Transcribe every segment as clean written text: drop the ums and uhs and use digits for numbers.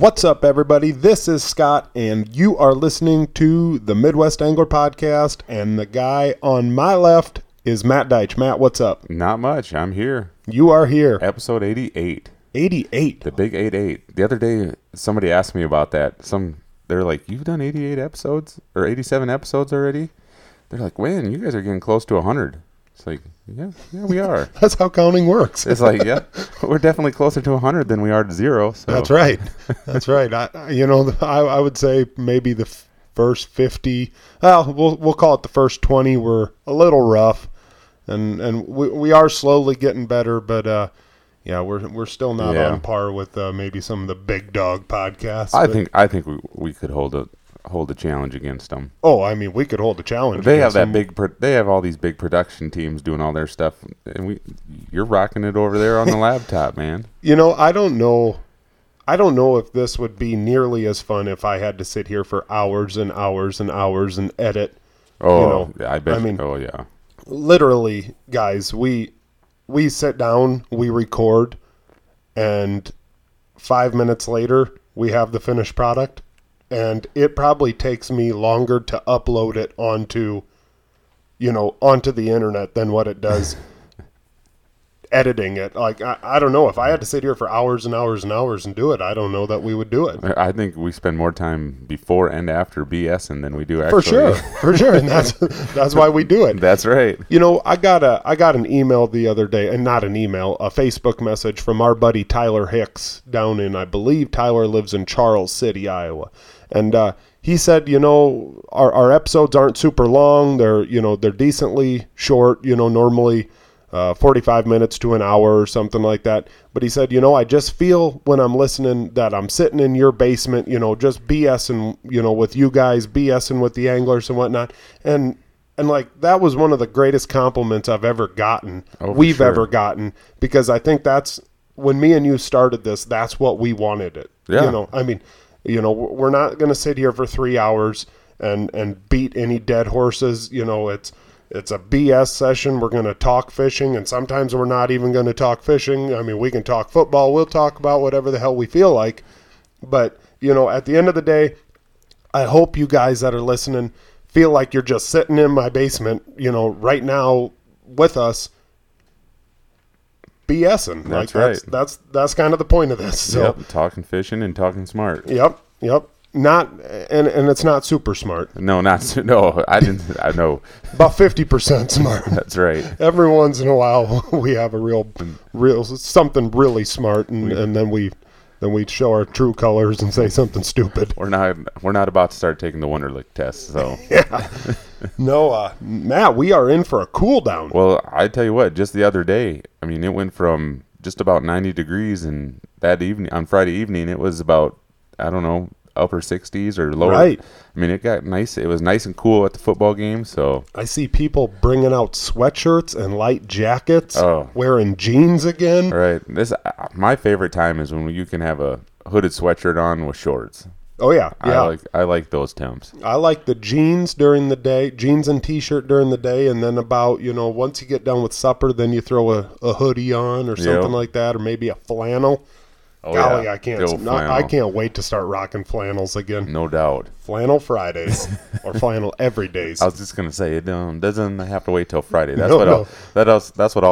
What's up, everybody? This is Scott, and you are listening to the Midwest Angler Podcast, and the guy on my left is Matt Deitch. Matt, what's up? Not much. I'm here. You are here. Episode 88. 88. The big 88. The other day, somebody asked me about that. They're like, you've done 88 episodes or 87 episodes already? They're like, when? You guys are getting close to 100. It's like, yeah, we are. That's how counting works. It's like, yeah, we're definitely closer to 100 than we are to zero. So. That's right. That's right. I would say maybe the first 50. Well, we'll call it the first 20 were a little rough, and we are slowly getting better, but yeah, we're still not on par with maybe some of the big dog podcasts. I think we could hold a challenge against them. Oh, I mean, we could hold a challenge. They have that they have all these big production teams doing all their stuff, and you're rocking it over there on the laptop, man. You know, I don't know if this would be nearly as fun if I had to sit here for hours and hours and hours and edit. Oh, you know? I bet. Yeah. Literally, guys, we sit down, we record, and 5 minutes later, we have the finished product. And it probably takes me longer to upload it onto the internet than what it does editing it. Like, I don't know. If I had to sit here for hours and hours and hours and do it, I don't know that we would do it. I think we spend more time before and after BSing than we do actually. For sure. And that's why we do it. That's right. You know, I got an email the other day, and not an email, a Facebook message from our buddy Tyler Hicks down in, I believe Tyler lives in Charles City, Iowa. And he said, you know, our episodes aren't super long. They're decently short, normally 45 minutes to an hour or something like that. But he said, I just feel when I'm listening that I'm sitting in your basement, just BSing, with you guys, BSing with the anglers and whatnot. And like, that was one of the greatest compliments I've ever gotten. Oh, we've sure. ever gotten, because I think that's when me and you started this, that's what we wanted it. Yeah. We're not going to sit here for 3 hours and beat any dead horses. It's a BS session. We're going to talk fishing, and sometimes we're not even going to talk fishing. I mean, we can talk football. We'll talk about whatever the hell we feel like. But, at the end of the day, I hope you guys that are listening feel like you're just sitting in my basement, right now with us BSing. That's right. That's kind of the point of this. So. Yep, talking fishing and talking smart. Yep. Not and it's not super smart. No. I didn't. I know about 50% smart. That's right. Every once in a while, we have a real something really smart, and then we show our true colors and say something stupid. We're not about to start taking the Wonderlic test. So yeah. No, Matt, we are in for a cool down. Well, I tell you what. Just the other day, I mean, it went from just about 90 degrees, and that evening on Friday evening, it was about upper 60s or lower. Right. I mean, it got nice. It was nice and cool at the football game. So I see people bringing out sweatshirts and light jackets. Oh. Wearing jeans again. Right. This my favorite time is when you can have a hooded sweatshirt on with shorts. Oh yeah. Yeah. I like those temps. I like the jeans during the day, jeans and t-shirt during the day, and then about once you get done with supper, then you throw a hoodie on or something like that, or maybe a flannel. Oh, golly, yeah. I can't wait to start rocking flannels again. No doubt. Flannel Fridays or flannel every days. I was just gonna say it doesn't have to wait till Friday. That's what all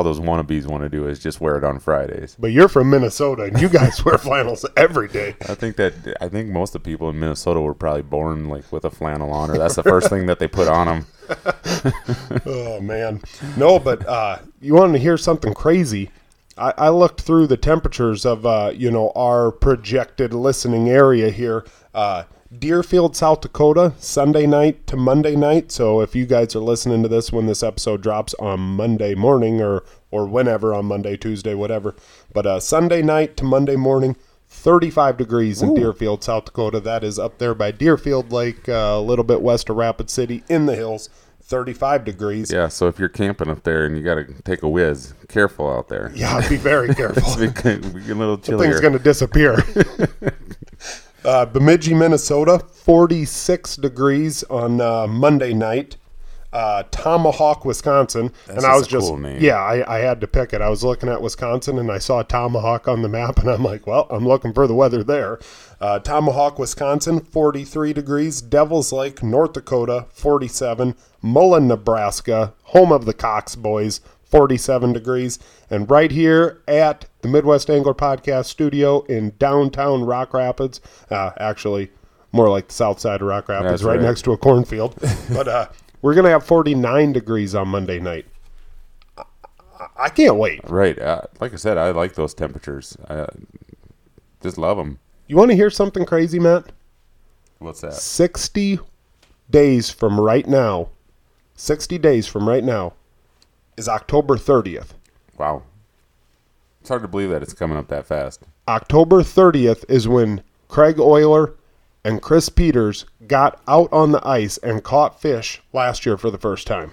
those wannabes want to do is just wear it on Fridays. But you're from Minnesota and you guys wear flannels every day. I think most of the people in Minnesota were probably born like with a flannel on, or that's the first thing that they put on them. Oh man, no, but you wanted to hear something crazy? I looked through the temperatures of, our projected listening area here. Deerfield, South Dakota, Sunday night to Monday night. So if you guys are listening to this when this episode drops on Monday morning or whenever on Monday, Tuesday, whatever. But Sunday night to Monday morning, 35 degrees in Deerfield, South Dakota. That is up there by Deerfield Lake, a little bit west of Rapid City in the hills. 35 degrees. Yeah, so if you're camping up there and you got to take a whiz, careful out there. Yeah, be very careful. It's a little chillier. The thing's going to disappear. Bemidji, Minnesota, 46 degrees on Monday night. Tomahawk, Wisconsin. That's I had to pick it. I was looking at Wisconsin and I saw Tomahawk on the map and I'm like, well, I'm looking for the weather there. Tomahawk, Wisconsin, 43 degrees. Devils Lake, North Dakota, 47. Mullen, Nebraska, home of the Cox boys, 47 degrees. And right here at the Midwest Angler Podcast studio in downtown Rock Rapids, actually more like the south side of Rock Rapids, right next to a cornfield. But we're going to have 49 degrees on Monday night. I can't wait. Right. Like I said, I like those temperatures. I just love them. You want to hear something crazy, Matt? What's that? 60 days from right now is October 30th. Wow. It's hard to believe that it's coming up that fast. October 30th is when Craig Euler and Chris Peters got out on the ice and caught fish last year for the first time.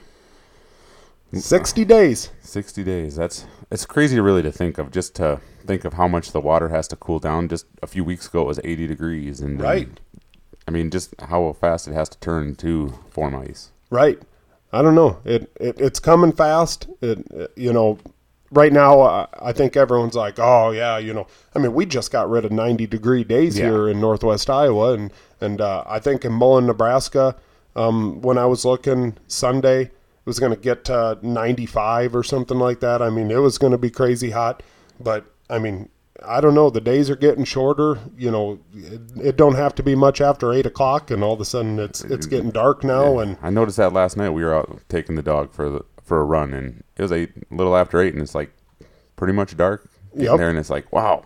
60 days. 60 days. It's crazy really to think of, just to think of how much the water has to cool down. Just a few weeks ago, it was 80 degrees. And right. I mean, just how fast it has to turn to form ice. Right. I don't know. It's coming fast. Right now, I think everyone's like, oh, yeah, I mean, we just got rid of 90-degree days here in northwest Iowa. And I think in Mullen, Nebraska, when I was looking Sunday, it was going to get 95 or something like that. I mean, it was going to be crazy hot. But, I mean, I don't know. The days are getting shorter. It don't have to be much after 8 o'clock, and all of a sudden it's getting dark now. Yeah. And I noticed that last night. We were out taking the dog for a run, and it was a little after 8, and it's like pretty much dark there, and it's like, wow.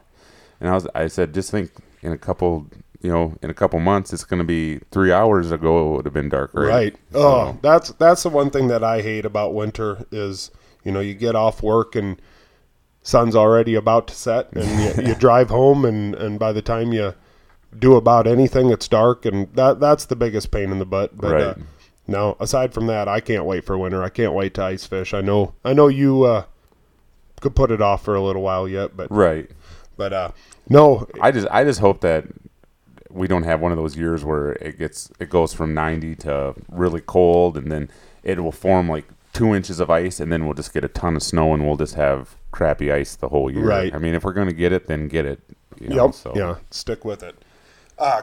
And I said, just think, in a couple months, it's going to be 3 hours ago it would have been dark, right? Right. So, that's the one thing that I hate about winter is, you get off work and sun's already about to set, and you drive home, and by the time you do about anything, it's dark, and that's the biggest pain in the butt. But, right. Now, aside from that, I can't wait for winter. I can't wait to ice fish. I know you could put it off for a little while yet, but right. But no, I just hope that we don't have one of those years where it goes from 90 to really cold, and then it will form like 2 inches of ice, and then we'll just get a ton of snow, and we'll just have crappy ice the whole year. Right. I mean, if we're gonna get it, then get it. Yeah, stick with it.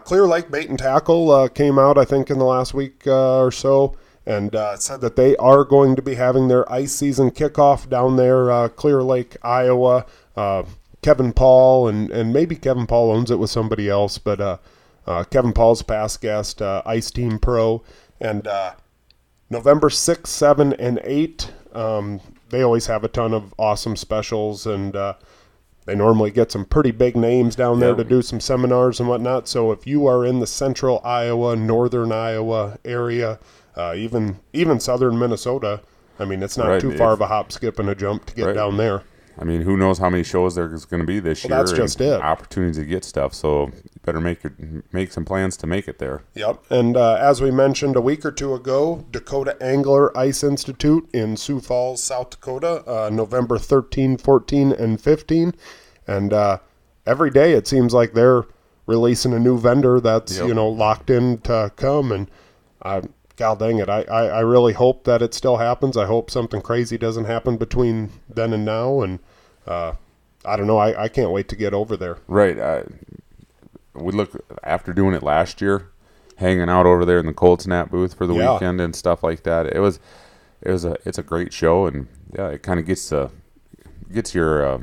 Clear Lake Bait and Tackle came out, I think, in the last week or so, and said that they are going to be having their ice season kickoff down there, Clear Lake, Iowa. Kevin Paul, and maybe Kevin Paul owns it with somebody else, but Kevin Paul's past guest, Ice Team Pro, and November 6, 7, and 8, they always have a ton of awesome specials, and they normally get some pretty big names down there to do some seminars and whatnot. So if you are in the central Iowa, northern Iowa area, even southern Minnesota, I mean, it's not too far of a hop, skip, and a jump to get down there. I mean, who knows how many shows there's going to be this year. That's just it. Opportunities to get stuff. So you better make some plans to make it there. Yep. And as we mentioned a week or two ago, Dakota Angler Ice Institute in Sioux Falls, South Dakota, November 13, 14, and 15. And every day it seems like they're releasing a new vendor that's, locked in to come. And God dang it, I really hope that it still happens. I hope something crazy doesn't happen between then and now. And I don't know, I can't wait to get over there. Right. We look, after doing it last year, hanging out over there in the cold snap booth for the weekend and stuff like that, it's a great show. And it kind of gets your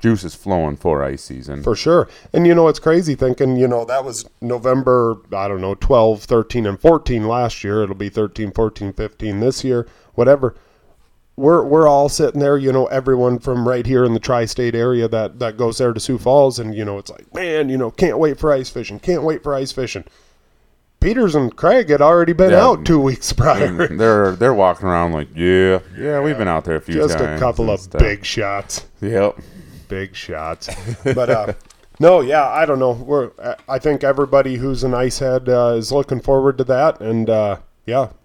juices flowing for ice season. For sure. And, it's crazy thinking, that was November, 12, 13, and 14 last year. It'll be 13, 14, 15 this year, whatever. We're all sitting there, everyone from right here in the tri-state area that goes there to Sioux Falls. And, it's like, man, can't wait for ice fishing. Can't wait for ice fishing. Peters and Craig had already been out 2 weeks prior. They're walking around like, yeah, we've been out there a few times. Just a couple of big shots. Yep. Big shots. But I don't know. I think everybody who's an ice head is looking forward to that, and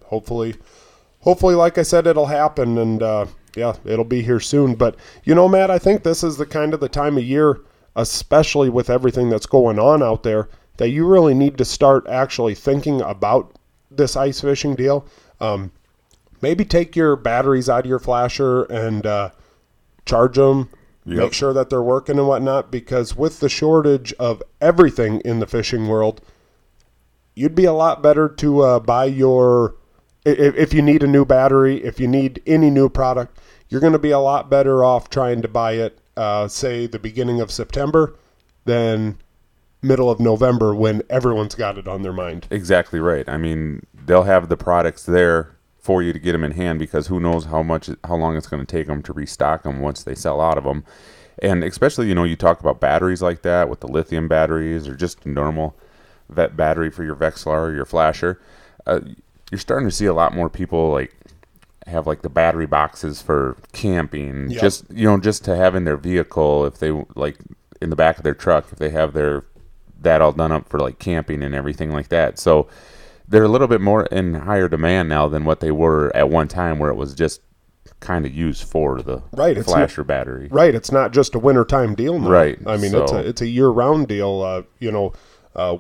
hopefully, like I said, it'll happen, and it'll be here soon. But Matt, I think this is the kind of the time of year, especially with everything that's going on out there, that you really need to start actually thinking about this ice fishing deal. maybe take your batteries out of your flasher and charge them. Yep. Make sure that they're working and whatnot, because with the shortage of everything in the fishing world, you'd be a lot better to buy your – if you need a new battery, if you need any new product, you're going to be a lot better off trying to buy it, say, the beginning of September than middle of November when everyone's got it on their mind. Exactly right. I mean, they'll have the products there for you to get them in hand, because who knows how long it's going to take them to restock them once they sell out of them. And especially, you know, you talk about batteries like that with the lithium batteries or just normal battery for your Vexilar or your flasher. You're starting to see a lot more people like have like the battery boxes for camping, yep. Just, you know, just to have in their vehicle if they like in the back of their truck, if they have that all done up for like camping and everything like that. So they're a little bit more in higher demand now than what they were at one time, where it was just kind of used for the flasher battery. Right. It's not just a wintertime deal now. Right. I mean, so it's a year-round deal.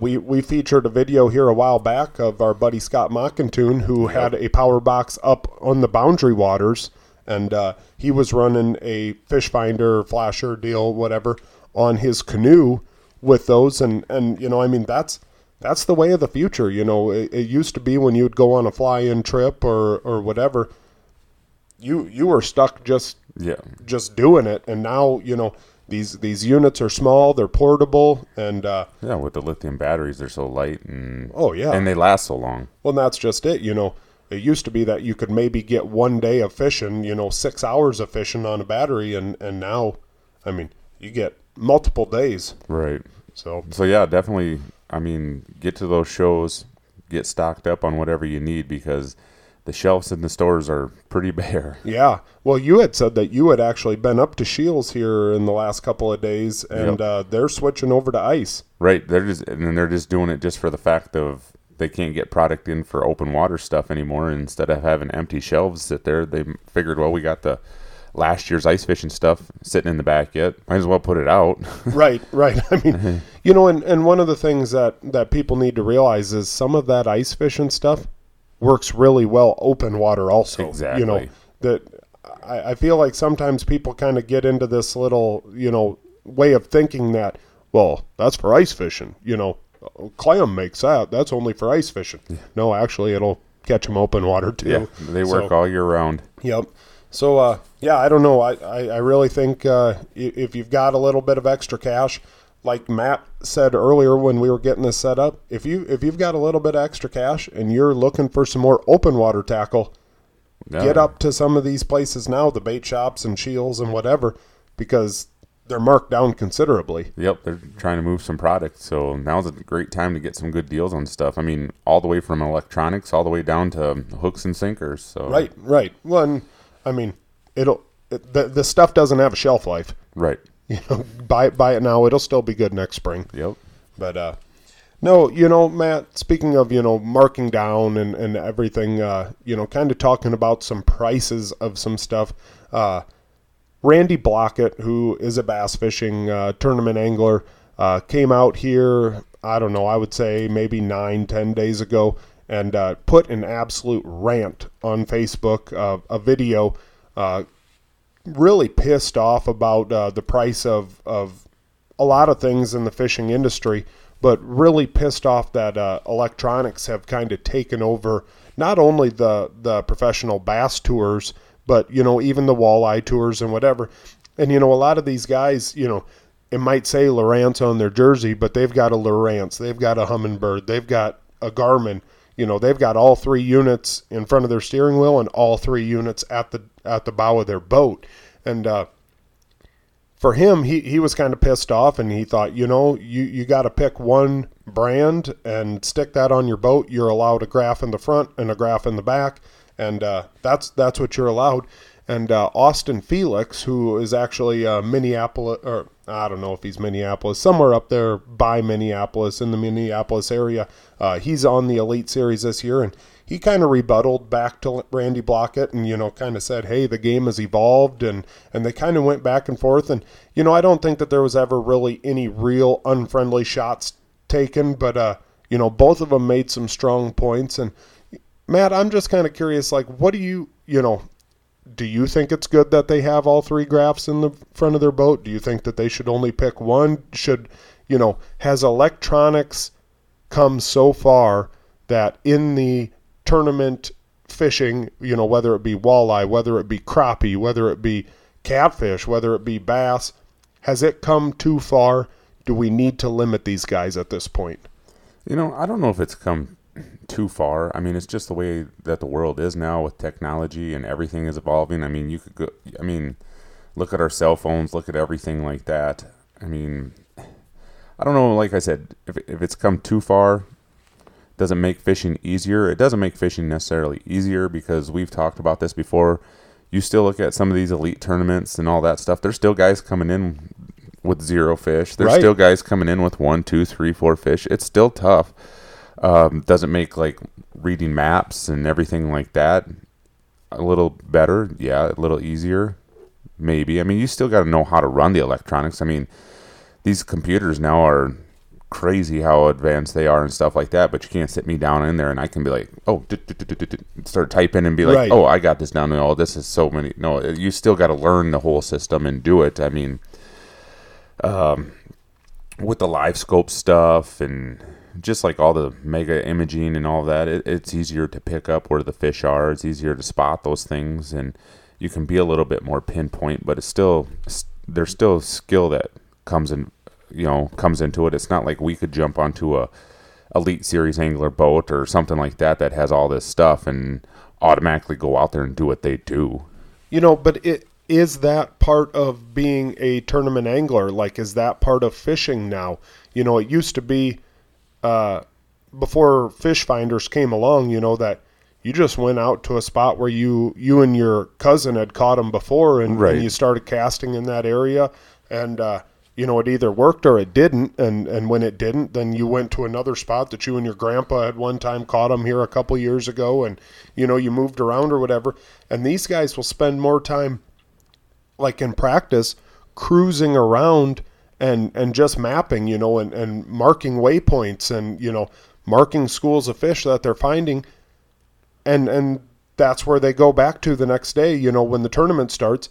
We featured a video here a while back of our buddy Scott Martin, who had a power box up on the Boundary Waters, and he was running a fish finder, flasher deal, whatever, on his canoe with those. And you know, I mean, that's the way of the future. You know, it used to be when you'd go on a fly-in trip or whatever, you were stuck just doing it. And now, you know, these units are small, they're portable, and with the lithium batteries, they're so light and and they last so long. Well, that's just it. You know, it used to be that you could maybe get one day of fishing, you know, 6 hours of fishing on a battery, and now, I mean, you get multiple days. Right. So yeah, definitely. I mean, get to those shows, get stocked up on whatever you need, because the shelves in the stores are pretty bare. Yeah. Well, you had said that you had actually been up to Shields here in the last couple of days, and they're switching over to ice. Right. They're just doing it just for the fact of they can't get product in for open water stuff anymore. And instead of having empty shelves sit there, they figured, well, we got the last year's ice fishing stuff sitting in the back yet, might as well put it out. right. I mean, you know, and one of the things that people need to realize is some of that ice fishing stuff works really well open water also. Exactly. You know, that I feel like sometimes people kind of get into this little, you know, way of thinking that, well, that's for ice fishing, you know, clam makes out, that's only for ice fishing. Yeah. No, actually, it'll catch them open water too. Yeah, they work all year round. Yep. So, I don't know. I really think if you've got a little bit of extra cash, like Matt said earlier when we were getting this set up, if you've got a little bit of extra cash and you're looking for some more open water tackle, get up to some of these places now, the bait shops and Shields and whatever, because they're marked down considerably. Yep, they're trying to move some product. So now's a great time to get some good deals on stuff. I mean, all the way from electronics all the way down to hooks and sinkers. So Right. Well, and I mean, the stuff doesn't have a shelf life. Right. You know, buy it now. It'll still be good next spring. Yep. But, no, you know, Matt, speaking of, you know, marking down and everything, you know, kind of talking about some prices of some stuff. Randy Blaukat, who is a bass fishing tournament angler, came out here, I don't know, I would say maybe 9-10 days ago, and put an absolute rant on Facebook, a video, really pissed off about the price of a lot of things in the fishing industry, but really pissed off that electronics have kind of taken over not only the professional bass tours, but, you know, even the walleye tours and whatever. And, you know, a lot of these guys, you know, it might say Lowrance on their jersey, but they've got a Lowrance, they've got a Humminbird, they've got a Garmin. You know, they've got all three units in front of their steering wheel and all three units at the bow of their boat. And for him, he was kind of pissed off, and he thought, you know, you got to pick one brand and stick that on your boat. You're allowed a graph in the front and a graph in the back, and that's what you're allowed. And Austin Felix, who is actually Minneapolis, or I don't know if he's Minneapolis, somewhere up there by Minneapolis, in the Minneapolis area, he's on the Elite Series this year, and he kind of rebutted back to Randy Blaukat and, you know, kind of said, hey, the game has evolved, and they kind of went back and forth. And, you know, I don't think that there was ever really any real unfriendly shots taken, but, you know, both of them made some strong points. And Matt, I'm just kind of curious, like, what do you, do you think it's good that they have all three graphs in the front of their boat? Do you think that they should only pick one? Should, has electronics come so far that in the tournament fishing, whether it be walleye, whether it be crappie, whether it be catfish, whether it be bass, has it come too far? Do we need to limit these guys at this point? I don't know if it's come too far. I mean, it's just the way that the world is now with technology and everything is evolving. I mean, you could go, look at our cell phones, look at everything like that. I mean, I don't know, like I said, if it's come too far, doesn't make fishing easier. It doesn't make fishing necessarily easier because we've talked about this before. You still look at some of these elite tournaments and all that stuff. There's still guys coming in with zero fish. There's still guys coming in with 1, 2, 3, 4 fish. It's still tough. Doesn't make like reading maps and everything like that a little better, a little easier, maybe. I mean, you still got to know how to run the electronics. I mean, these computers now are crazy how advanced they are and stuff like that, but you can't sit me down in there and I can be like, start typing and be like, I got this down and all this is so many. No, you still got to learn the whole system and do it. I mean, with the live scope stuff and just like all the mega imaging and all that, it's easier to pick up where the fish are. It's easier to spot those things, and you can be a little bit more pinpoint. But it's still there's still skill that comes in, comes into it. It's not like we could jump onto a Elite Series angler boat or something like that that has all this stuff and automatically go out there and do what they do. But it is that part of being a tournament angler. Like, is that part of fishing now? It used to be. Before fish finders came along, that you just went out to a spot where you and your cousin had caught them before and you started casting in that area and, it either worked or it didn't. And when it didn't, then you went to another spot that you and your grandpa had one time caught them here a couple years ago and, you moved around or whatever. And these guys will spend more time like in practice cruising around and just mapping, and marking waypoints and, marking schools of fish that they're finding. And that's where they go back to the next day, when the tournament starts.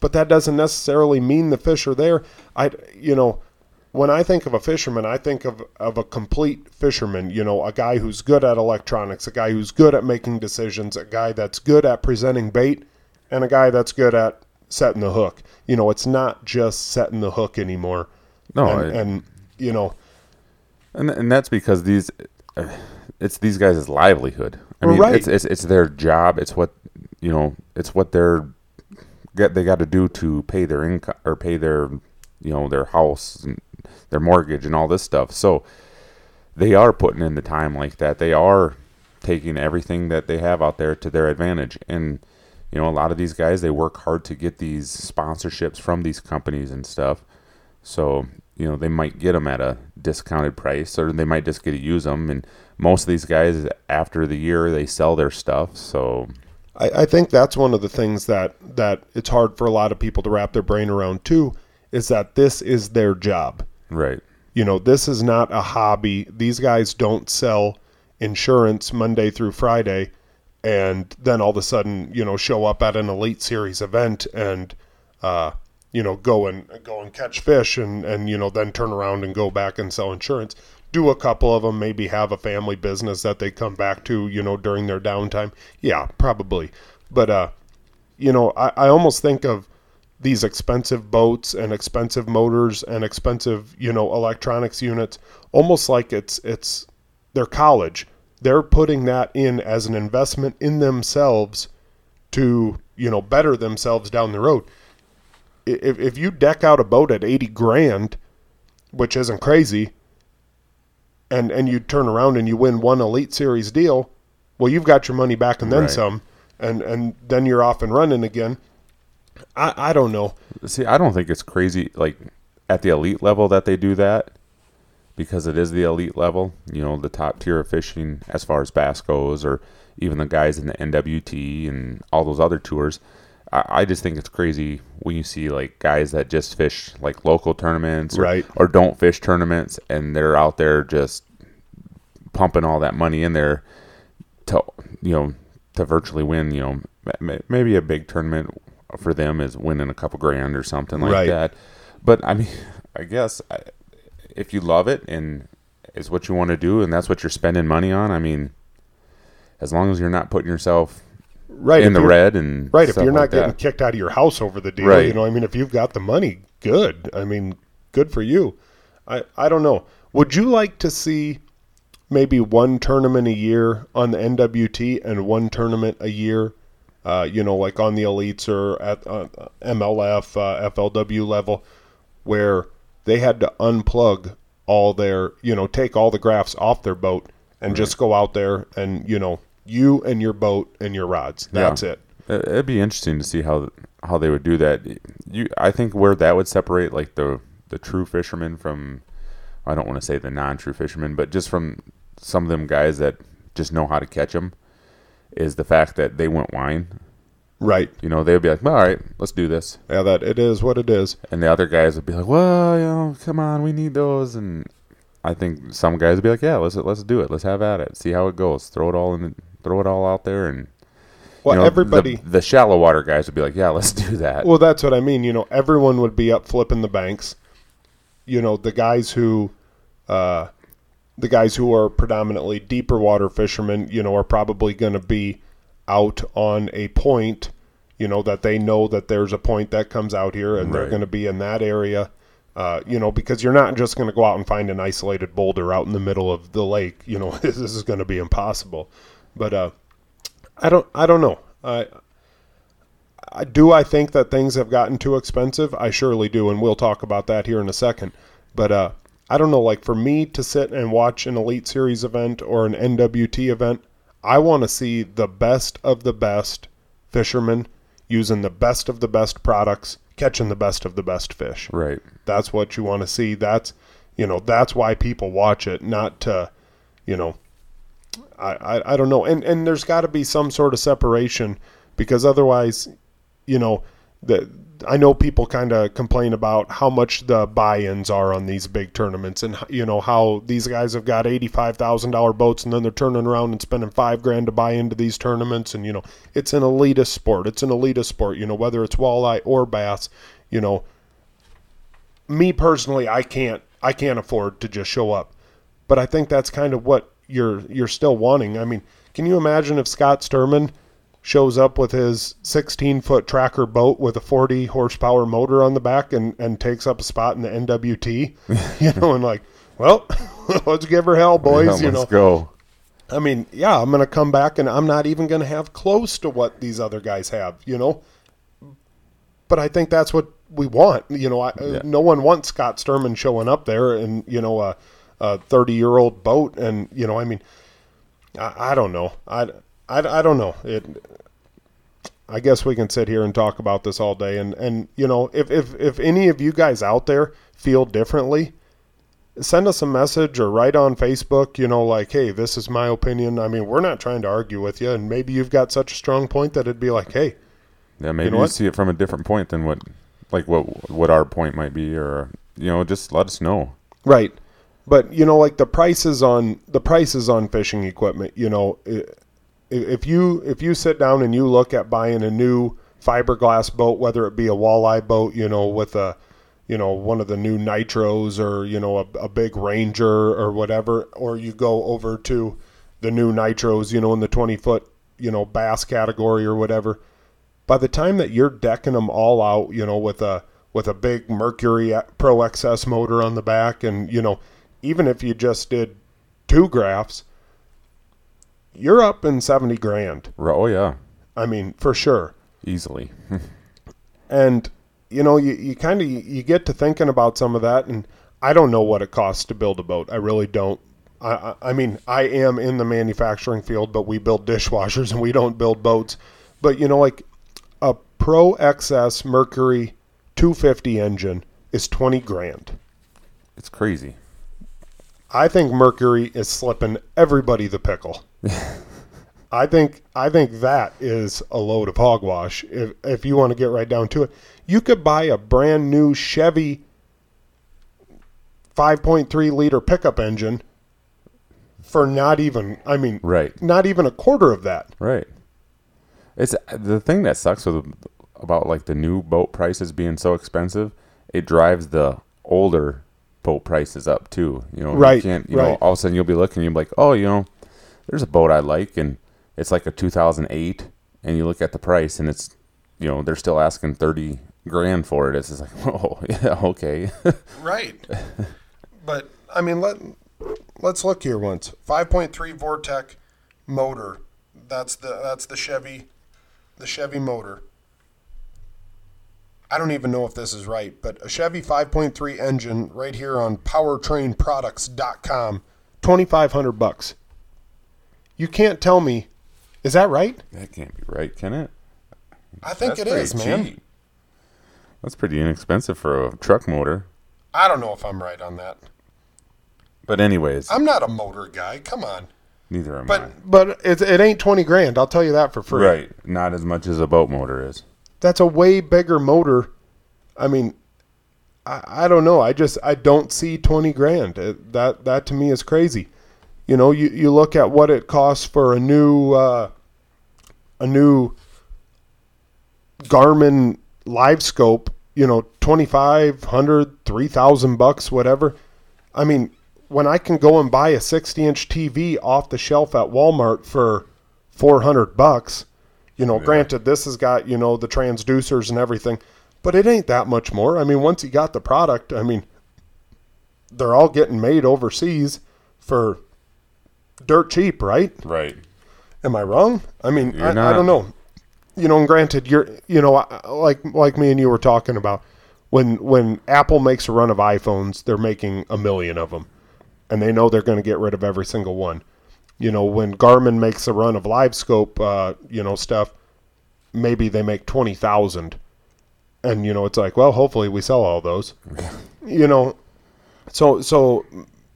But that doesn't necessarily mean the fish are there. When I think of a fisherman, I think of a complete fisherman, a guy who's good at electronics, a guy who's good at making decisions, a guy that's good at presenting bait, and a guy that's good at setting the hook. It's not just setting the hook anymore. No, and that's because it's these guys' livelihood. I mean, it's their job. It's what it's what they got to do to pay their income or pay their their house and their mortgage and all this stuff. So they are putting in the time like that. They are taking everything that they have out there to their advantage and. A lot of these guys, they work hard to get these sponsorships from these companies and stuff. So, they might get them at a discounted price or they might just get to use them. And most of these guys, after the year, they sell their stuff. So I think that's one of the things that it's hard for a lot of people to wrap their brain around, too, is that this is their job. Right. This is not a hobby. These guys don't sell insurance Monday through Friday. And then all of a sudden, show up at an Elite Series event and, go and catch fish and then turn around and go back and sell insurance. Do a couple of them, maybe have a family business that they come back to, during their downtime. Yeah, probably. But, I almost think of these expensive boats and expensive motors and expensive, electronics units, almost like it's their college. They're putting that in as an investment in themselves to, better themselves down the road. If you deck out a boat at $80,000, which isn't crazy, and you turn around and you win one Elite Series deal, well, you've got your money back and then some, and then you're off and running again. I don't know. See, I don't think it's crazy, like, at the elite level that they do that. Because it is the elite level, the top tier of fishing as far as bass goes, or even the guys in the NWT and all those other tours. I just think it's crazy when you see like guys that just fish like local tournaments or don't fish tournaments and they're out there just pumping all that money in there to virtually win, maybe a big tournament for them is winning a couple grand or something like right. that. But I mean, I guess if you love it and it's what you want to do and that's what you're spending money on, I mean, as long as you're not putting yourself right in the red and right, if you're not getting kicked out of your house over the deal, right. I mean, if you've got the money, good. I mean, good for you. I don't know. Would you like to see maybe one tournament a year on the NWT and one tournament a year, like on the elites or at MLF, FLW level, where they had to unplug all their, take all the graphs off their boat and right. just go out there and, you and your boat and your rods. That's yeah. it. It'd be interesting to see how they would do that. I think where that would separate like the true fishermen from, I don't want to say the non-true fishermen, but just from some of them guys that just know how to catch them, is the fact that they went wine. Right. They'd be like, well, all right, let's do this. Yeah, that it is what it is. And the other guys would be like, well, come on, we need those. And I think some guys would be like, yeah, let's do it. Let's have at it. See how it goes. Throw it all out there. And well, everybody, the shallow water guys would be like, yeah, let's do that. Well, that's what I mean. Everyone would be up flipping the banks. The guys who are predominantly deeper water fishermen, are probably going to be out on a point, that they know that there's a point that comes out here and right. they're going to be in that area, because you're not just going to go out and find an isolated boulder out in the middle of the lake. This is going to be impossible, but, I don't know. I think that things have gotten too expensive? I surely do, and we'll talk about that here in a second. But I don't know, for me to sit and watch an Elite Series event or an NWT event, I want to see the best of the best fishermen using the best of the best products, catching the best of the best fish. Right. That's what you want to see. That's why people watch it, not to, I don't know. And there's got to be some sort of separation, because otherwise... I know people kind of complain about how much the buy-ins are on these big tournaments, and how these guys have got $85,000 boats, and then they're turning around and spending $5,000 to buy into these tournaments. And it's an elitist sport. Whether it's walleye or bass. Me personally, I can't afford to just show up, but I think that's kind of what you're still wanting. I mean, can you imagine if Scott Sturman shows up with his 16-foot tracker boat with a 40-horsepower motor on the back and takes up a spot in the NWT, and well, let's give her hell, boys, Let's go. I mean, yeah, I'm going to come back, and I'm not even going to have close to what these other guys have, But I think that's what we want, No one wants Scott Sturman showing up there in, a 30-year-old boat, and, I don't know. I don't know. I guess we can sit here and talk about this all day. And if any of you guys out there feel differently, send us a message or write on Facebook, hey, this is my opinion. I mean, we're not trying to argue with you. And maybe you've got such a strong point that it'd be like, hey. Yeah, maybe you see it from a different point than what our point might be, or, just let us know. Right. But, the prices on fishing equipment, If you sit down and you look at buying a new fiberglass boat, whether it be a walleye boat, with a, one of the new Nitros or, a big Ranger or whatever, or you go over to the new Nitros, in the 20-foot, bass category or whatever, by the time that you're decking them all out, with a big Mercury Pro XS motor on the back, and, even if you just did 2 graphs, you're up in $70,000. Oh yeah, I mean, for sure, easily. And you kind of you get to thinking about some of that, and I don't know what it costs to build a boat. I really don't. I mean, I am in the manufacturing field, but we build dishwashers and we don't build boats. But a Pro XS Mercury 250 engine is $20,000. It's crazy. I think Mercury is slipping everybody the pickle. I think that is a load of hogwash. If you want to get right down to it, you could buy a brand new Chevy 5.3 liter pickup engine for not even, I mean, right, not even a quarter of that. Right. It's the thing that sucks with about like the new boat prices being so expensive. It drives the older boat prices up too. You know, right? You can't, you right. know, all of a sudden you'll be looking, you'll be like, oh, you know, there's a boat I like, and it's like a 2008, and you look at the price, and it's, you know, they're still asking $30,000 for it. It's just like, oh, yeah, okay. Right. But I mean, let's look here once. 5.3 Vortec motor. That's the Chevy. The Chevy motor. I don't even know if this is right, but a Chevy 5.3 engine right here on powertrainproducts.com, $2,500. You can't tell me, is that right? That can't be right, can it? I think it is, man. That's pretty inexpensive for a truck motor. I don't know if I'm right on that. But anyways. I'm not a motor guy, come on. Neither am I. But it ain't $20,000, I'll tell you that for free. Right, not as much as a boat motor is. That's a way bigger motor. I mean, I don't know. I don't see $20,000. That to me is crazy. You know, you look at what it costs for a new Garmin live scope, you know, $2,500, $3,000, whatever. I mean, when I can go and buy a 60-inch TV off the shelf at Walmart for $400, you know, yeah. Granted, this has got, you know, the transducers and everything, but it ain't that much more. I mean, once you got the product, I mean, they're all getting made overseas for dirt cheap, right? Right. Am I wrong? I mean, I don't know. You know, and granted, you're, you know, like me and you were talking about, when Apple makes a run of iPhones, they're making a million of them, and they know they're going to get rid of every single one. You know, when Garmin makes a run of live scope, you know, stuff, maybe they make 20,000. And, you know, it's like, well, hopefully we sell all those, you know. So,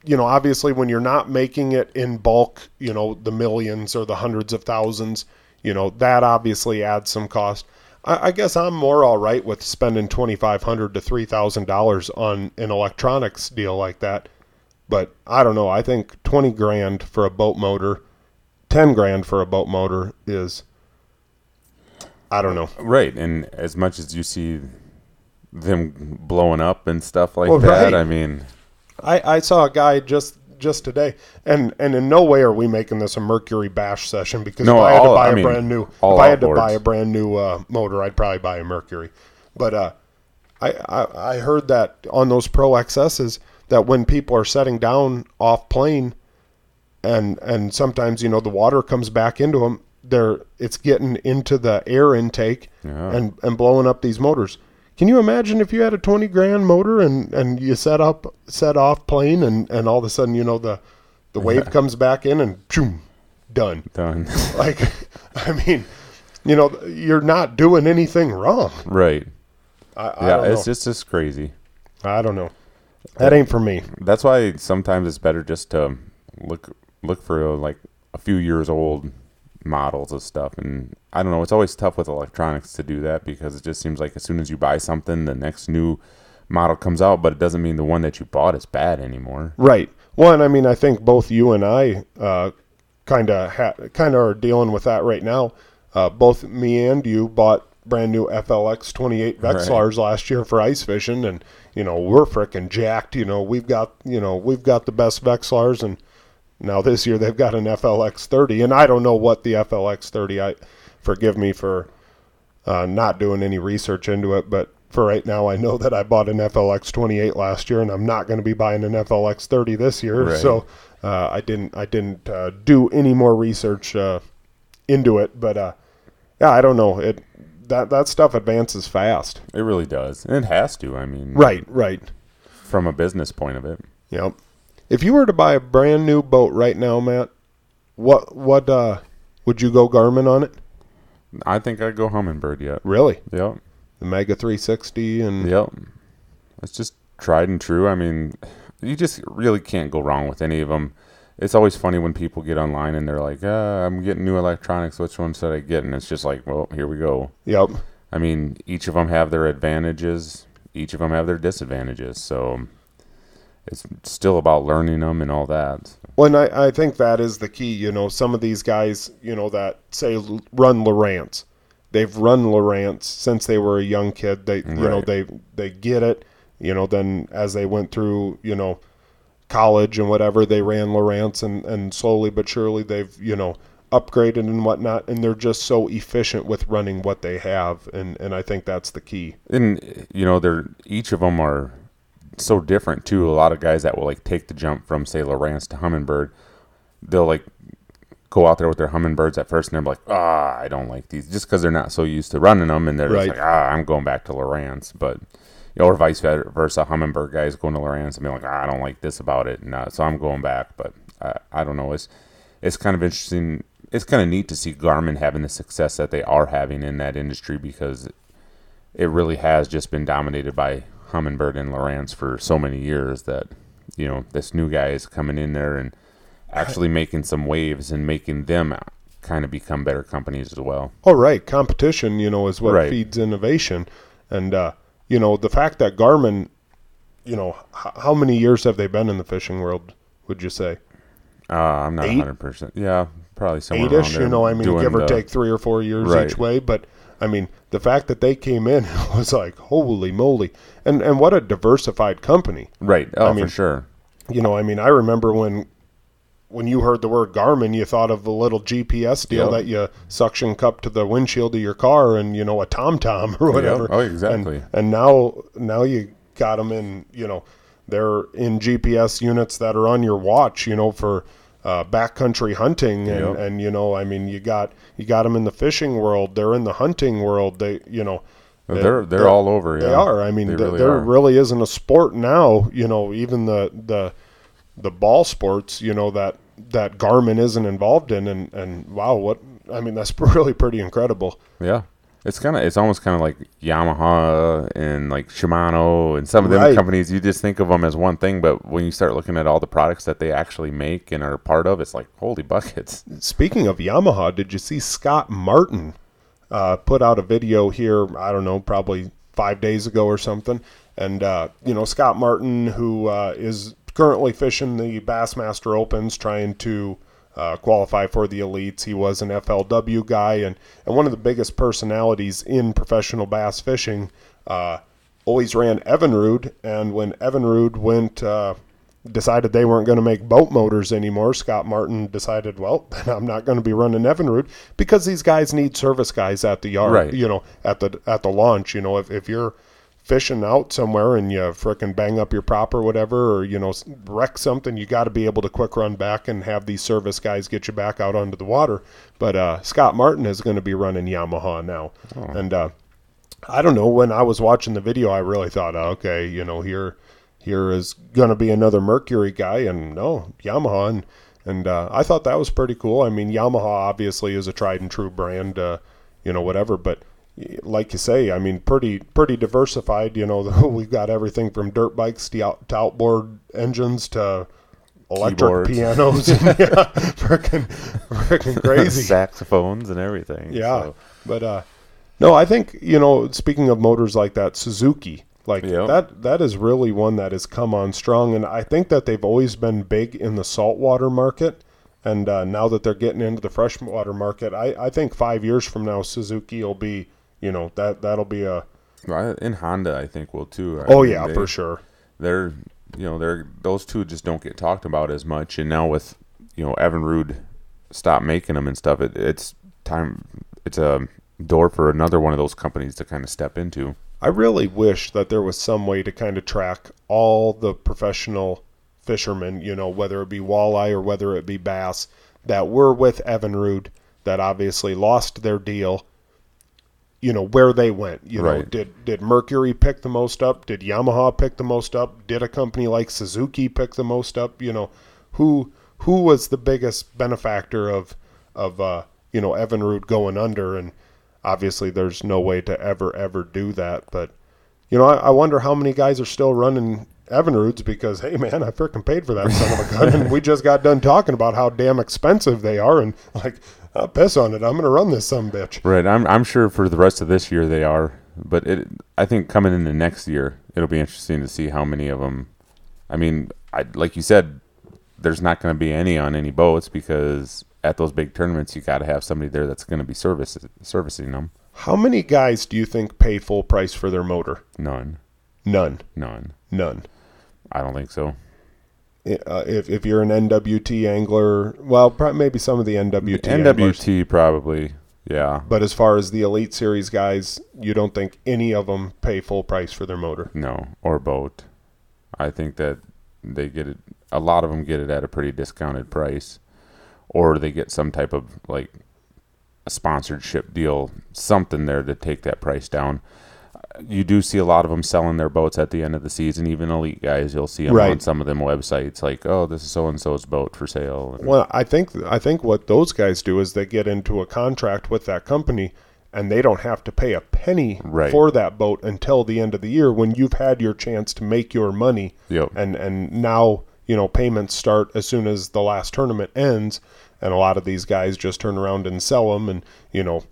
you know, obviously when you're not making it in bulk, you know, the millions or the hundreds of thousands, you know, that obviously adds some cost. I guess I'm more all right with spending $2,500 to $3,000 on an electronics deal like that. But I don't know. I think $20,000 for a boat motor, $10,000 for a boat motor is, I don't know. Right. And as much as you see them blowing up and stuff like that, right. I mean. I saw a guy just today, and in no way are we making this a Mercury bash session, because if I had to buy a brand new motor, I'd probably buy a Mercury. But I heard that on those Pro XS's, that when people are setting down off plane, and sometimes, you know, the water comes back into them, it's getting into the air intake, yeah, and blowing up these motors. Can you imagine if you had a $20,000 motor and you set off plane and all of a sudden, you know, the wave comes back in and choom, done. Like, I mean, you know, you're not doing anything wrong. Right. I don't know. It's just crazy. I don't know. That ain't for me. That's why sometimes it's better just to look for like a few years old models of stuff. And I don't know, it's always tough with electronics to do that, because it just seems like as soon as you buy something, the next new model comes out, but it doesn't mean the one that you bought is bad anymore. Right. Well, and I mean, I think both you and I kind of are dealing with that right now. Both me and you bought brand new FLX 28 Vexilars last year for ice fishing, and you know, we're freaking jacked. You know, we've got the best Vexilars, and now this year they've got an FLX 30, and I don't know what the FLX 30. Forgive me for not doing any research into it, but for right now, I know that I bought an FLX 28 last year, and I'm not going to be buying an FLX 30 this year. Right. So I didn't do any more research into it, but yeah, I don't know it. That stuff advances fast. It really does. And it has to, I mean. Right. From a business point of it. Yep. If you were to buy a brand new boat right now, Matt, what would you go Garmin on it? I think I'd go Humminbird yet. Really? Yep. The Mega 360 and... Yep. It's just tried and true. I mean, you just really can't go wrong with any of them. It's always funny when people get online and they're like, I'm getting new electronics. Which one should I get? And it's just like, well, here we go. Yep. I mean, each of them have their advantages. Each of them have their disadvantages. So it's still about learning them and all that. Well, and I think that is the key. You know, some of these guys, you know, that say run Lowrance, they've run Lowrance since they were a young kid. They, right. You know, they get it. You know, then as they went through, you know, college and whatever, they ran Lowrance, and slowly but surely they've, you know, upgraded and whatnot, and they're just so efficient with running what they have, and I think that's the key. And, you know, they're, each of them are so different too. A lot of guys that will like take the jump from, say, Lowrance to Humminbird, they'll like go out there with their Humminbirds at first and they're like, I don't like these, just because they're not so used to running them, and they're right. Just like, I'm going back to Lowrance. But, you know, or vice versa, Humminbird guys going to Lowrance and being like, I don't like this about it, and so I'm going back. But I don't know, it's kind of interesting. It's kind of neat to see Garmin having the success that they are having in that industry, because it really has just been dominated by Humminbird and Lowrance for so many years that, you know, this new guy is coming in there and actually making some waves and making them kind of become better companies as well. Oh, right. Competition, you know, is what right. feeds innovation. And, you know, the fact that Garmin, you know, how many years have they been in the fishing world, would you say? I'm not 100%. Yeah, probably somewhere around there. Eight-ish, you know, I mean, give or take 3 or 4 years right. each way. But, I mean, the fact that they came in was like, holy moly. And what a diversified company. Right. Oh, I mean, for sure. You know, I mean, I remember when you heard the word Garmin, you thought of the little GPS deal yep. that you suction cup to the windshield of your car and, you know, a TomTom or whatever. Yep. Oh, exactly. And now you got them in, you know, they're in GPS units that are on your watch, you know, for backcountry hunting. Yep. And, you know, I mean, you got them in the fishing world. They're in the hunting world. They, you know, they're all over. Yeah. They are. I mean, there really isn't a sport now, you know, even the ball sports, you know, that Garmin isn't involved in, and wow, what I mean, that's really pretty incredible. Yeah, it's almost kind of like Yamaha and like Shimano and some of them right. companies. You just think of them as one thing, but when you start looking at all the products that they actually make and are part of, it's like, holy buckets. Speaking of Yamaha, did you see Scott Martin put out a video here? I don't know, probably 5 days ago or something, and you know, Scott Martin, who is currently fishing the Bassmaster Opens, trying to qualify for the Elites. He was an FLW guy and one of the biggest personalities in professional bass fishing. Always ran Evinrude, and when Evinrude went decided they weren't going to make boat motors anymore, Scott Martin decided, well, then I'm not going to be running Evinrude, because these guys need service guys at the yard, right. you know, at the launch. You know, if you're fishing out somewhere and you frickin' bang up your prop or whatever, or, you know, wreck something, you got to be able to quick run back and have these service guys get you back out onto the water. But Scott Martin is going to be running Yamaha now. Oh. And I don't know, when I was watching the video, I really thought, okay, you know, here is going to be another Mercury guy, and no, Yamaha. And I thought that was pretty cool. I mean, Yamaha obviously is a tried and true brand, you know, whatever, but like you say, I mean, pretty diversified. You know, we've got everything from dirt bikes to outboard engines to electric keyboards, pianos, and, yeah, freaking crazy saxophones and everything. Yeah, so. But no, I think, you know, speaking of motors like that, Suzuki, like yep. that is really one that has come on strong, and I think that they've always been big in the saltwater market. And now that they're getting into the freshwater market, I think 5 years from now, Suzuki will be, you know, that'll be a... And Honda, I think, will too. I mean, for sure. They're, you know, those two just don't get talked about as much. And now with, you know, Evinrude stop making them and stuff, it's time, it's a door for another one of those companies to kind of step into. I really wish that there was some way to kind of track all the professional fishermen, you know, whether it be walleye or whether it be bass, that were with Evinrude, that obviously lost their deal. You know, where they went, you right. know, did Mercury pick the most up? Did Yamaha pick the most up? Did a company like Suzuki pick the most up? You know, who was the biggest benefactor of you know, Evinrude going under? And obviously there's no way to ever do that. But, you know, I wonder how many guys are still running Evinrudes, because, hey man, I freaking paid for that son of a gun, and we just got done talking about how damn expensive they are, and like, I'll piss on it, I'm gonna run this some bitch. Right. I'm sure for the rest of this year they are, but I think coming into next year, it'll be interesting to see how many of them. I mean, like you said, there's not going to be any on any boats because at those big tournaments, you got to have somebody there that's going to be servicing them. How many guys do you think pay full price for their motor? None. I don't think so. If you're an NWT angler, well, maybe some of the NWT anglers. Probably, yeah. But as far as the Elite Series guys, you don't think any of them pay full price for their motor? No, or boat. I think that they get it. A lot of them get it at a pretty discounted price, or they get some type of like a sponsorship deal, something there to take that price down. You do see a lot of them selling their boats at the end of the season. Even elite guys, you'll see them on some of them websites like, oh, this is so-and-so's boat for sale. Well, I think what those guys do is they get into a contract with that company and they don't have to pay a penny for that boat until the end of the year when you've had your chance to make your money. Yep. And now, you know, payments start as soon as the last tournament ends. And a lot of these guys just turn around and sell them and, you know,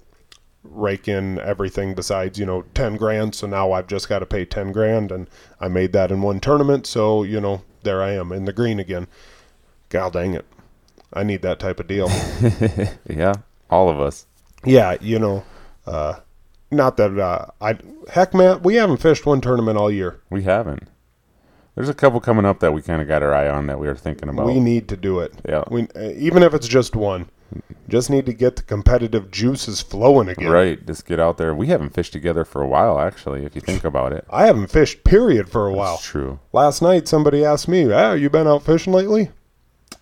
rake in everything besides, you know, 10 grand. So now I've just got to pay 10 grand and I made that in one tournament. So, you know, there I am in the green again. God dang it. I need that type of deal. Yeah. All of us. Yeah. You know, not that, heck, Matt, we haven't fished one tournament all year. We haven't. There's a couple coming up that we kind of got our eye on that we were thinking about. We need to do it. Yeah. We, even if it's just one. Just need to get the competitive juices flowing again. Right, just get out there. We haven't fished together for a while, actually, if you think about it. I haven't fished, period, for a while. That's true. Last night, somebody asked me, oh, you been out fishing lately?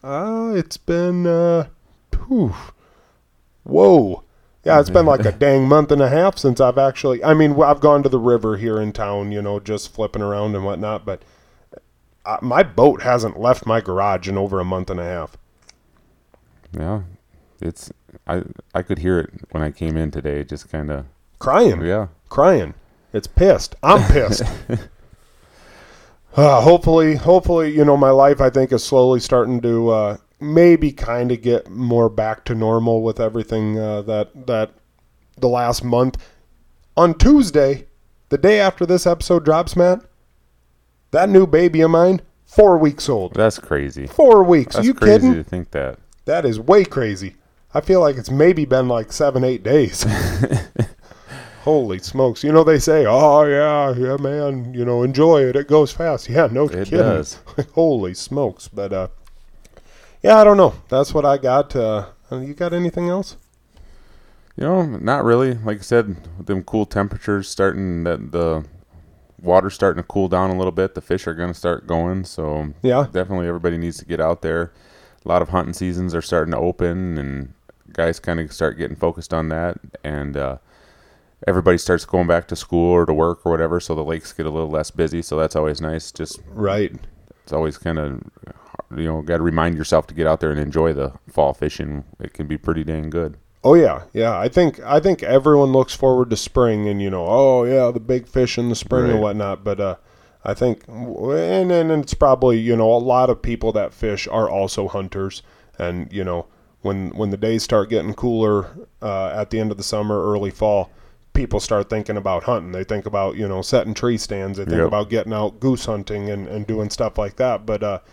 It's been, whoa. Yeah, it's been like a dang month and a half since I've actually, I mean, I've gone to the river here in town, you know, just flipping around and whatnot, but my boat hasn't left my garage in over a month and a half. Yeah. It's I could hear it when I came in today, just kind of crying. It's pissed. I'm pissed. Hopefully, you know, my life I think is slowly starting to maybe kind of get more back to normal with everything that the last month. On Tuesday, the day after this episode drops, Matt, that new baby of mine, 4 weeks old. That's crazy. 4 weeks. That's kidding? Crazy to think that. That is way crazy. I feel like it's maybe been like 7-8 days. Holy smokes. You know, they say, oh, yeah, man, you know, enjoy it. It goes fast. Yeah, no kidding. It does. Holy smokes. But, yeah, I don't know. That's what I got. You got anything else? You know, not really. Like I said, them cool temperatures starting, the water's starting to cool down a little bit. The fish are going to start going. So, yeah, definitely everybody needs to get out there. A lot of hunting seasons are starting to open, and guys kind of start getting focused on that. And everybody starts going back to school or to work or whatever, so the lakes get a little less busy. So that's always nice. Just it's always kind of, you know, got to remind yourself to get out there and enjoy the fall fishing. It can be pretty dang good. Oh yeah. I think everyone looks forward to spring, and you know, oh yeah, the big fish in the spring and whatnot. But I think, and it's probably, you know, a lot of people that fish are also hunters. And, you know, when the days start getting cooler at the end of the summer, early fall, people start thinking about hunting. They think about, you know, setting tree stands. They think about getting out goose hunting and doing stuff like that. But,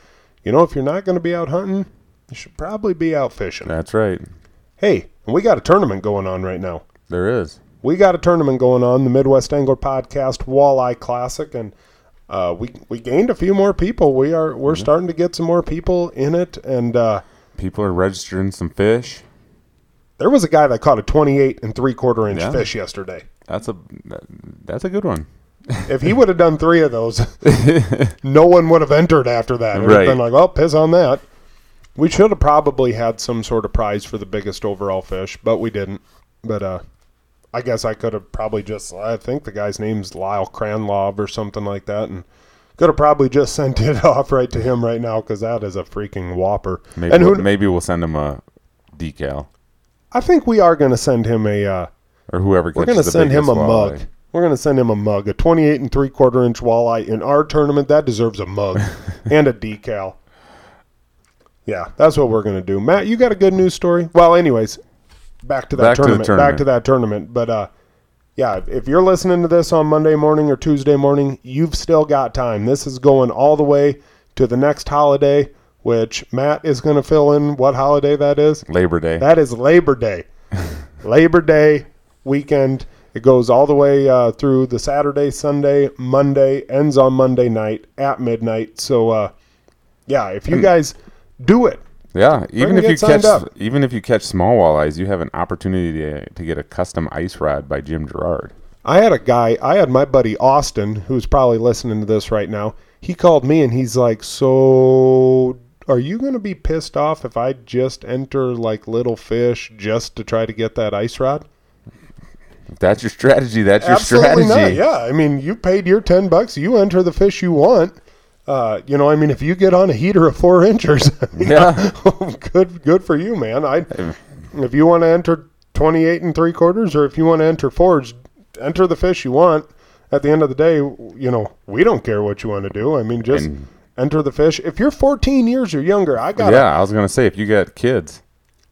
you know, if you're not going to be out hunting, you should probably be out fishing. That's right. Hey, we got a tournament going on right now. There is. We got a tournament going on, the Midwest Angler Podcast Walleye Classic, and we gained a few more people. We're starting to get some more people in it, and people are registering some fish. There was a guy that caught a 28 3/4 inch fish yesterday. That's a good one. If he would have done 3 of those, no one would have entered after that. It would have been like, well, piss on that. We should have probably had some sort of prize for the biggest overall fish, but we didn't. But I guess I could have probably just, I think the guy's name's Lyle Cranlov or something like that, and could have probably just sent it off right to him right now, because that is a freaking whopper. Maybe, and maybe we'll send him a decal. I think we are going to send him a or whoever. We're going to send him a mug. We're going to send him a mug, a 28 3/4 inch walleye in our tournament. That deserves a mug and a decal. Yeah, that's what we're going to do. Matt, you got a good news story? Well, anyways. Back to that tournament. But, yeah, if you're listening to this on Monday morning or Tuesday morning, you've still got time. This is going all the way to the next holiday, which Matt is going to fill in what holiday that is. Labor Day. That is Labor Day. Labor Day weekend. It goes all the way through the Saturday, Sunday, Monday, ends on Monday night at midnight. So, yeah, if you guys do it. Yeah, even if you catch small walleyes, you have an opportunity to get a custom ice rod by Jim Gerard. I had my buddy Austin, who's probably listening to this right now. He called me and he's like, "So, are you going to be pissed off if I just enter like little fish just to try to get that ice rod?" If that's your strategy, that's absolutely your strategy. Not. Yeah, I mean, you paid your $10. You enter the fish you want. You know, I mean, if you get on a heater of 4 inches, yeah, good for you, man. If you want to enter 28 3/4, or if you want to enter forage, enter the fish you want. At the end of the day, you know, we don't care what you want to do. I mean, just enter the fish. If you're 14 years or younger, I was going to say, if you got kids,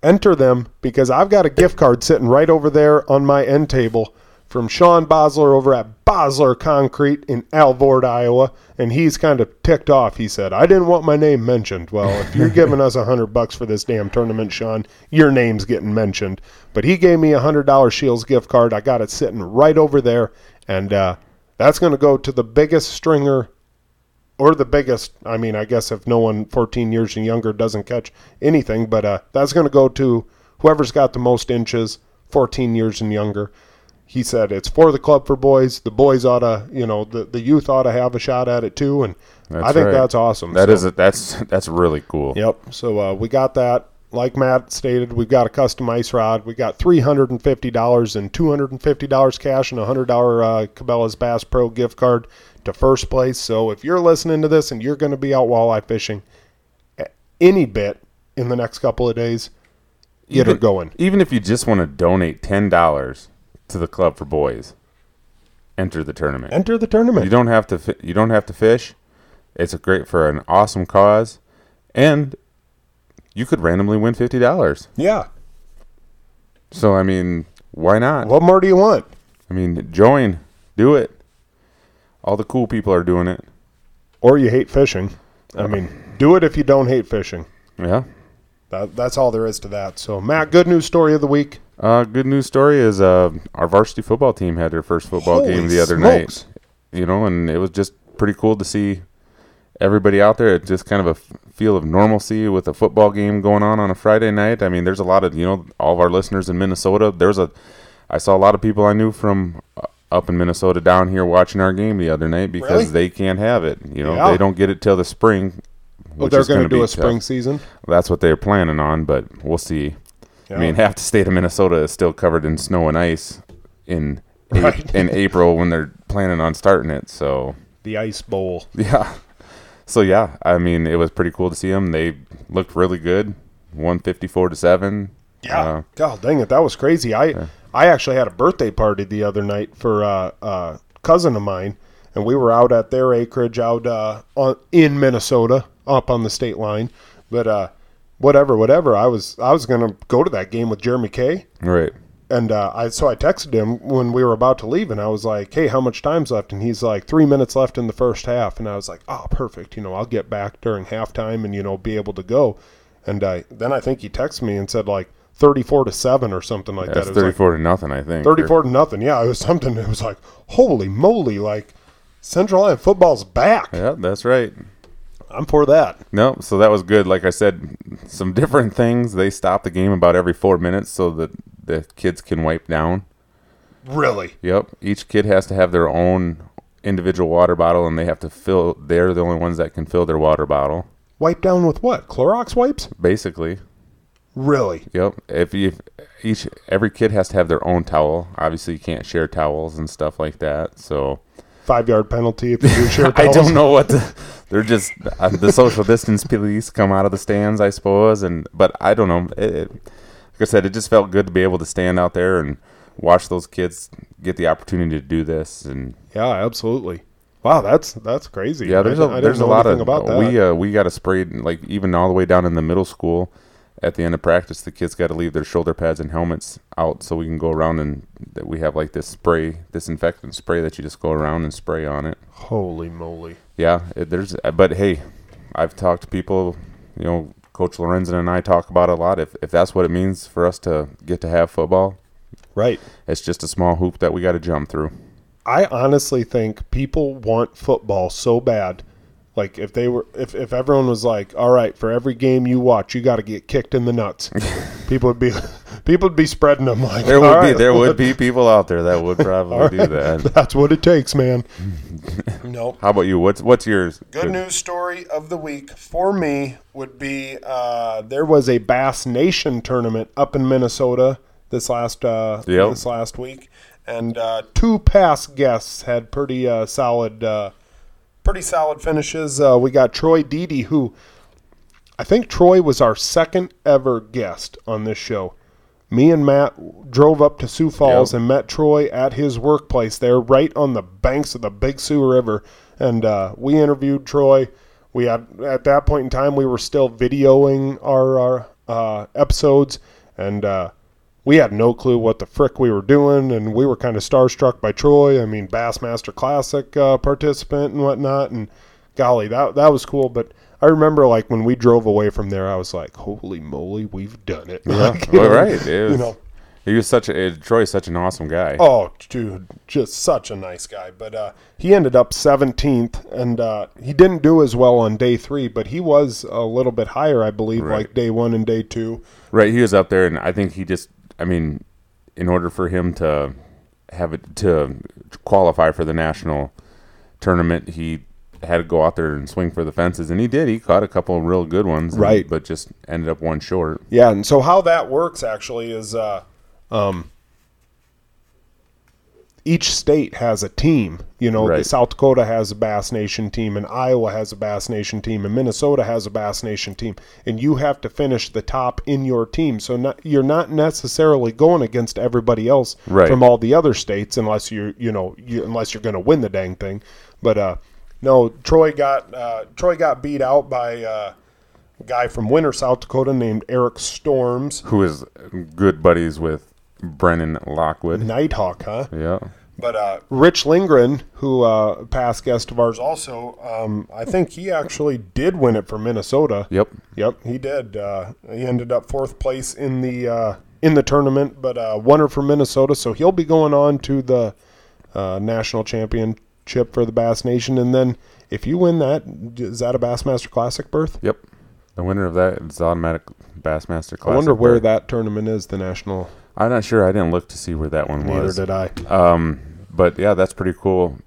enter them, because I've got a gift card sitting right over there on my end table from Sean Bosler over at Bosler Concrete in Alvord, Iowa, and he's kind of ticked off. He said, "I didn't want my name mentioned." Well, if you're giving us $100 for this damn tournament, Sean, your name's getting mentioned. But he gave me a $100 Shields gift card. I got it sitting right over there, and that's going to go to the biggest stringer, or the biggest, I mean, I guess if no one 14 years and younger doesn't catch anything, but that's going to go to whoever's got the most inches, 14 years and younger. He said it's for the club for boys. The boys ought to, you know, the youth ought to have a shot at it too. And I think that's awesome. That's really cool. Yep. So we got that. Like Matt stated, we've got a custom ice rod. We got $350 and $250 cash and a $100 Cabela's Bass Pro gift card to first place. So if you're listening to this and you're going to be out walleye fishing any bit in the next couple of days, get her going. Even if you just want to donate $10. To the club for boys, enter the tournament. You don't have to fish. It's great for an awesome cause, and you could randomly win $50. Yeah, so I mean, why not? What more do you want? I mean, join, do it. All the cool people are doing it. Or you hate fishing, I mean, do it if you don't hate fishing. Yeah, that's all there is to that. So Matt, good news story of the week. Good news story is our varsity football team had their first football game the other night. You know, and it was just pretty cool to see everybody out there. It's just kind of a feel of normalcy with a football game going on a Friday night. I mean, there's a lot of, you know, all of our listeners in Minnesota. I saw a lot of people I knew from up in Minnesota down here watching our game the other night because they can't have it. You know, they don't get it till the spring. Well, they're going to do a spring season. That's what they're planning on, but we'll see. I mean, half the state of Minnesota is still covered in snow and ice in April when they're planning on starting it. So the Ice Bowl. Yeah. So, yeah, I mean, it was pretty cool to see them. They looked really good, 154-7. Yeah. God dang it, that was crazy. I actually had a birthday party the other night for a cousin of mine, and we were out at their acreage out in Minnesota up on the state line. But Whatever. I was gonna go to that game with Jeremy Kay. Right. And I texted him when we were about to leave, and I was like, "Hey, how much time's left?" And he's like, 3 minutes left in the first half." And I was like, "Oh, perfect. You know, I'll get back during halftime and, you know, be able to go." And then I think he texted me and said like 34-7 or something like that. It was 34-0, I think. 34-0. Yeah, it was something. It was like, holy moly! Like, Central Iowa football's back. Yeah, that's right. I'm for that. No, so that was good. Like I said, some different things. They stop the game about every 4 minutes so that the kids can wipe down. Really? Yep. Each kid has to have their own individual water bottle, and they have to fill. They're the only ones that can fill their water bottle. Wipe down with what? Clorox wipes? Basically. Really? Yep. Every kid has to have their own towel. Obviously, you can't share towels and stuff like that, so... 5-yard penalty if you do share towels. I don't know what they're just the social distance police come out of the stands, I suppose, but I don't know. Like I said, it just felt good to be able to stand out there and watch those kids get the opportunity to do this. And yeah, absolutely. Wow, that's crazy. Yeah, there's a lot about that. We got a spray, like even all the way down in the middle school. At the end of practice, the kids got to leave their shoulder pads and helmets out so we can go around, and that we have like this spray, disinfectant spray that you just go around and spray on it. Holy moly! Yeah, but hey, I've talked to people, you know, Coach Lorenzen and I talk about it a lot. If that's what it means for us to get to have football, right? It's just a small hoop that we got to jump through. I honestly think people want football so bad. Like if they were, if everyone was like, all right, for every game you watch, you got to get kicked in the nuts. people would be spreading them. Like there would be people out there that would probably do that. That's what it takes, man. Nope. How about you? What's yours? Good news story of the week for me would be there was a Bass Nation tournament up in Minnesota this last week, and two past guests had pretty solid finishes. We got Troy Diede, who I think Troy was our second ever guest on this show. Me and Matt drove up to Sioux Falls and met Troy at his workplace there right on the banks of the Big Sioux River. And we interviewed Troy. We had, at that point in time, we were still videoing our episodes. And we had no clue what the frick we were doing. And we were kind of starstruck by Troy. I mean, Bassmaster Classic participant and whatnot. And golly, that was cool. But I remember, like, when we drove away from there, I was like, holy moly, we've done it. Yeah, like, well, right. Troy's such an awesome guy. Oh, dude, just such a nice guy. But he ended up 17th, and he didn't do as well on day three, but he was a little bit higher, I believe, like day one and day two. Right, he was up there, and I think he just, I mean, in order for him to have it to qualify for the national tournament, he had to go out there and swing for the fences, and he did. He caught a couple of real good ones, right? But just ended up one short. Yeah, and so how that works actually is each state has a team. You know, right. South Dakota has a Bass Nation team, and Iowa has a Bass Nation team, and Minnesota has a Bass Nation team, and you have to finish the top in your team. So you're not necessarily going against everybody else from all the other states, unless unless you're going to win the dang thing, but. No, Troy got beat out by a guy from Winter, South Dakota, named Eric Storms, who is good buddies with Brennan Lockwood. Nighthawk, huh? Yeah. But Rich Lindgren, who past guest of ours, also, I think he actually did win it for Minnesota. Yep, he did. He ended up fourth place in the tournament, but won her for Minnesota, so he'll be going on to the national championship for the Bass Nation. And then if you win that, is that a Bassmaster Classic berth? Yep. The winner of that is automatic Bassmaster Classic. I wonder where that tournament is, the national. I'm not sure. I didn't look to see where that one was. Neither did I. But yeah, that's pretty cool.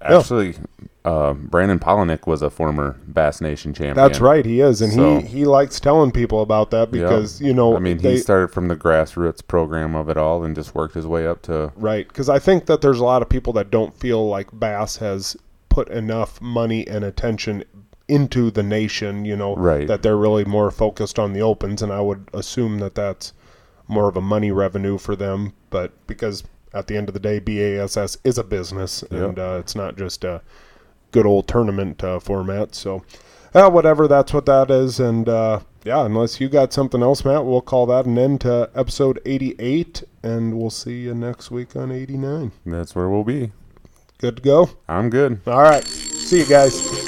Actually, Brandon Polinick was a former Bass Nation champion. That's right, he is. And so, he likes telling people about that because, you know. I mean, he started from the grassroots program of it all and just worked his way up to. Right, because I think that there's a lot of people that don't feel like Bass has put enough money and attention into the nation, you know, that they're really more focused on the opens. And I would assume that that's more of a money revenue for them, but because at the end of the day, BASS is a business, and it's not just a good old tournament format. So, whatever, that's what that is. And, unless you got something else, Matt, we'll call that an end to episode 88, and we'll see you next week on 89. That's where we'll be. Good to go? I'm good. All right. See you guys.